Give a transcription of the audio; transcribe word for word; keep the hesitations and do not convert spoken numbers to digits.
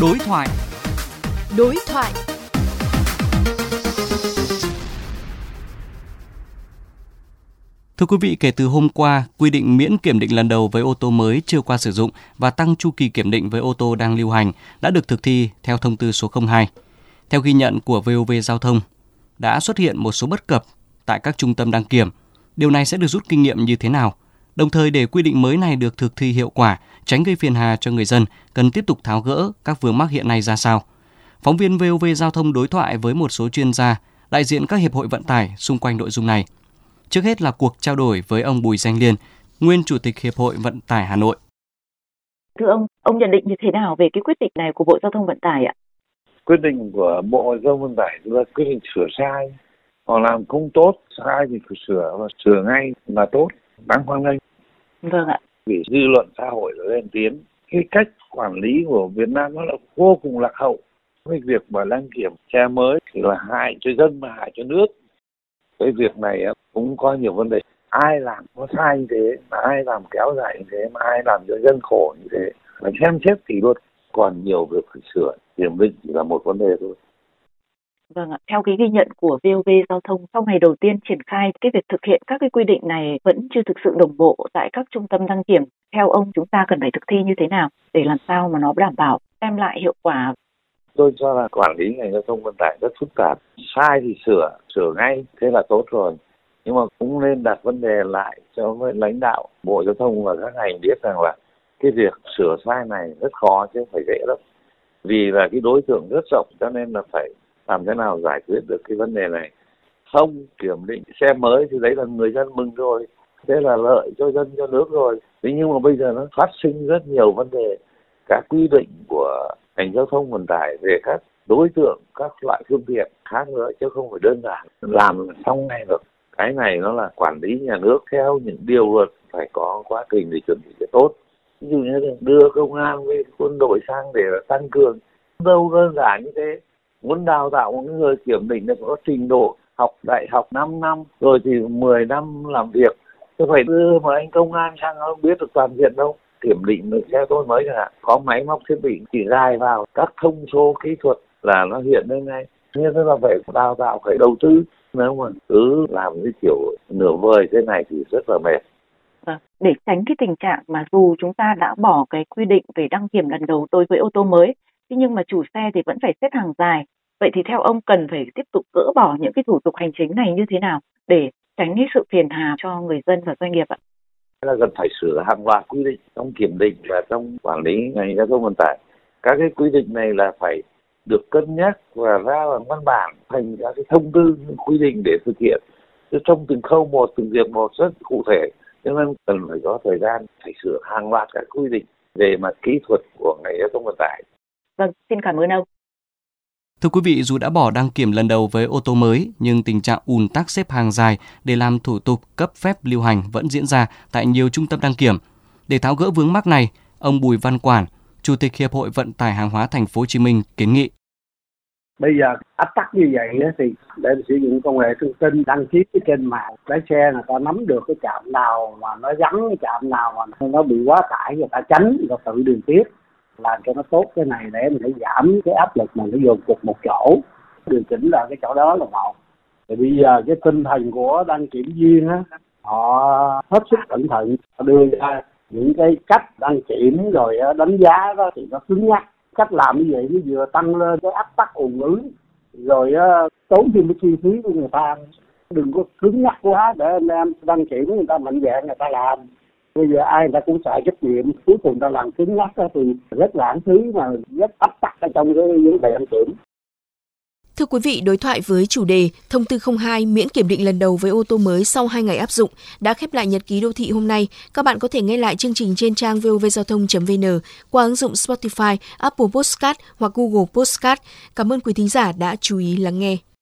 Đối thoại. Đối thoại. Thưa quý vị, kể từ hôm qua, quy định miễn kiểm định lần đầu với ô tô mới chưa qua sử dụng và tăng chu kỳ kiểm định với ô tô đang lưu hành đã được thực thi theo thông tư số không hai. Theo ghi nhận của vê o vê Giao thông, đã xuất hiện một số bất cập tại các trung tâm đăng kiểm. Điều này sẽ được rút kinh nghiệm như thế nào? Đồng thời để quy định mới này được thực thi hiệu quả, tránh gây phiền hà cho người dân, cần tiếp tục tháo gỡ các vướng mắc hiện nay ra sao? Phóng viên vê o vê Giao thông đối thoại với một số chuyên gia, đại diện các hiệp hội vận tải xung quanh nội dung này. Trước hết là cuộc trao đổi với ông Bùi Danh Liên, nguyên Chủ tịch Hiệp hội Vận tải Hà Nội. Thưa ông, ông nhận định như thế nào về cái quyết định này của Bộ Giao thông Vận tải ạ? Quyết định của Bộ Giao thông Vận tải là quyết định sửa sai, họ làm không tốt, sai thì phải sửa và sửa ngay là tốt, đáng hoan nghênh. Vâng ạ. Vì dư luận xã hội đã lên tiếng, cái cách quản lý của Việt Nam nó là vô cùng lạc hậu. Cái việc mà đăng kiểm xe mới thì là hại cho dân mà hại cho nước. Cái việc này cũng có nhiều vấn đề. Ai làm có sai như thế, mà ai làm kéo dài như thế, mà ai làm cho dân khổ như thế. Mà xem xét thì luôn còn nhiều việc phải sửa. Kiểm định chỉ là một vấn đề thôi. Vâng ạ. Theo cái ghi nhận của vê o vê Giao thông, sau ngày đầu tiên triển khai, cái việc thực hiện các cái quy định này vẫn chưa thực sự đồng bộ tại các trung tâm đăng kiểm. Theo ông, chúng ta cần phải thực thi như thế nào để làm sao mà nó đảm bảo đem lại hiệu quả? Tôi cho là quản lý ngành giao thông vận tải rất phức tạp. Sai thì sửa, sửa ngay, thế là tốt rồi. Nhưng mà cũng nên đặt vấn đề lại cho với lãnh đạo Bộ Giao thông và các ngành biết rằng là cái việc sửa sai này rất khó chứ không phải dễ lắm. Vì là cái đối tượng rất rộng cho nên là phải làm thế nào giải quyết được cái vấn đề này. Không kiểm định xe mới thì đấy là người dân mừng rồi. Thế là lợi cho dân, cho nước rồi. Thế nhưng mà bây giờ nó phát sinh rất nhiều vấn đề. Các quy định của ngành giao thông vận tải về các đối tượng, các loại phương tiện khác nữa chứ không phải đơn giản làm xong ngay được. Cái này nó là quản lý nhà nước theo những điều luật, phải có quá trình để chuẩn bị cho tốt. Ví dụ như đưa công an với quân đội sang để tăng cường, đâu đơn giản như thế. Muốn đào tạo một người kiểm định có trình độ học đại học năm năm rồi thì mười năm làm việc, chứ phải đưa mà anh công an sang không biết được toàn diện đâu. Kiểm định được xe tôi mới chẳng hạn, có máy móc thiết bị chỉ dài vào các thông số kỹ thuật là nó hiện lên ngay. Nên là phải đào tạo, phải đầu tư. Nếu mà cứ làm cái kiểu nửa vời thế này thì rất là mệt. À, để tránh cái tình trạng mà dù chúng ta đã bỏ cái quy định về đăng kiểm lần đầu đối với ô tô mới, thế nhưng mà chủ xe thì vẫn phải xếp hàng dài. Vậy thì theo ông cần phải tiếp tục gỡ bỏ những cái thủ tục hành chính này như thế nào để tránh cái sự phiền hà cho người dân và doanh nghiệp ạ? Là cần phải sửa hàng loạt quy định trong kiểm định và trong quản lý ngành giao thông vận tải. Các cái quy định này là phải được cân nhắc và ra bằng văn bản thành các cái thông tư quy định để thực hiện. Chứ trong từng khâu một, từng việc một rất cụ thể, cho nên cần phải có thời gian phải sửa hàng loạt các quy định về mặt kỹ thuật của ngành giao thông vận tải. Vâng, xin cảm ơn ông. Thưa quý vị, dù đã bỏ đăng kiểm lần đầu với ô tô mới, nhưng tình trạng ùn tắc xếp hàng dài để làm thủ tục cấp phép lưu hành vẫn diễn ra tại nhiều trung tâm đăng kiểm. Để tháo gỡ vướng mắc này, ông Bùi Văn Quản, Chủ tịch Hiệp hội Vận tải hàng hóa Thành phố Hồ Chí Minh kiến nghị. Bây giờ ách tắc như vậy thì để sử dụng công nghệ thông tin đăng ký trên mạng, lái xe là ta nắm được cái trạm nào mà nó vắng, cái trạm nào mà nó bị quá tải, người ta tránh, người ta tự điều tiết. Làm cho nó tốt cái này để mình phải giảm cái áp lực mà nó dồn cục một chỗ, điều chỉnh là cái chỗ đó là một. Thì bây giờ cái tinh thần của đăng kiểm viên á, họ hết sức cẩn thận, họ đưa ra những cái cách đăng kiểm rồi đánh giá đó thì nó cứng nhắc. Cách làm như vậy nó vừa tăng lên cái áp tắc ùn ứ, rồi tốn thêm cái chi phí của người ta. Đừng có cứng nhắc quá để anh em đăng kiểm người ta mạnh dạn người ta làm. Bây giờ ai người ta cũng sợ trách nhiệm, cuối cùng ta làm cứng nhắc thì rất lãng phí mà rất áp tắc ở trong cái vấn đề đăng kiểm. Thưa quý vị, đối thoại với chủ đề Thông tư không hai miễn kiểm định lần đầu với ô tô mới sau hai ngày áp dụng đã khép lại nhật ký đô thị hôm nay. Các bạn có thể nghe lại chương trình trên trang vê o vê giao thông chấm vê en qua ứng dụng Spotify, Apple Podcast hoặc Google Podcast. Cảm ơn quý thính giả đã chú ý lắng nghe.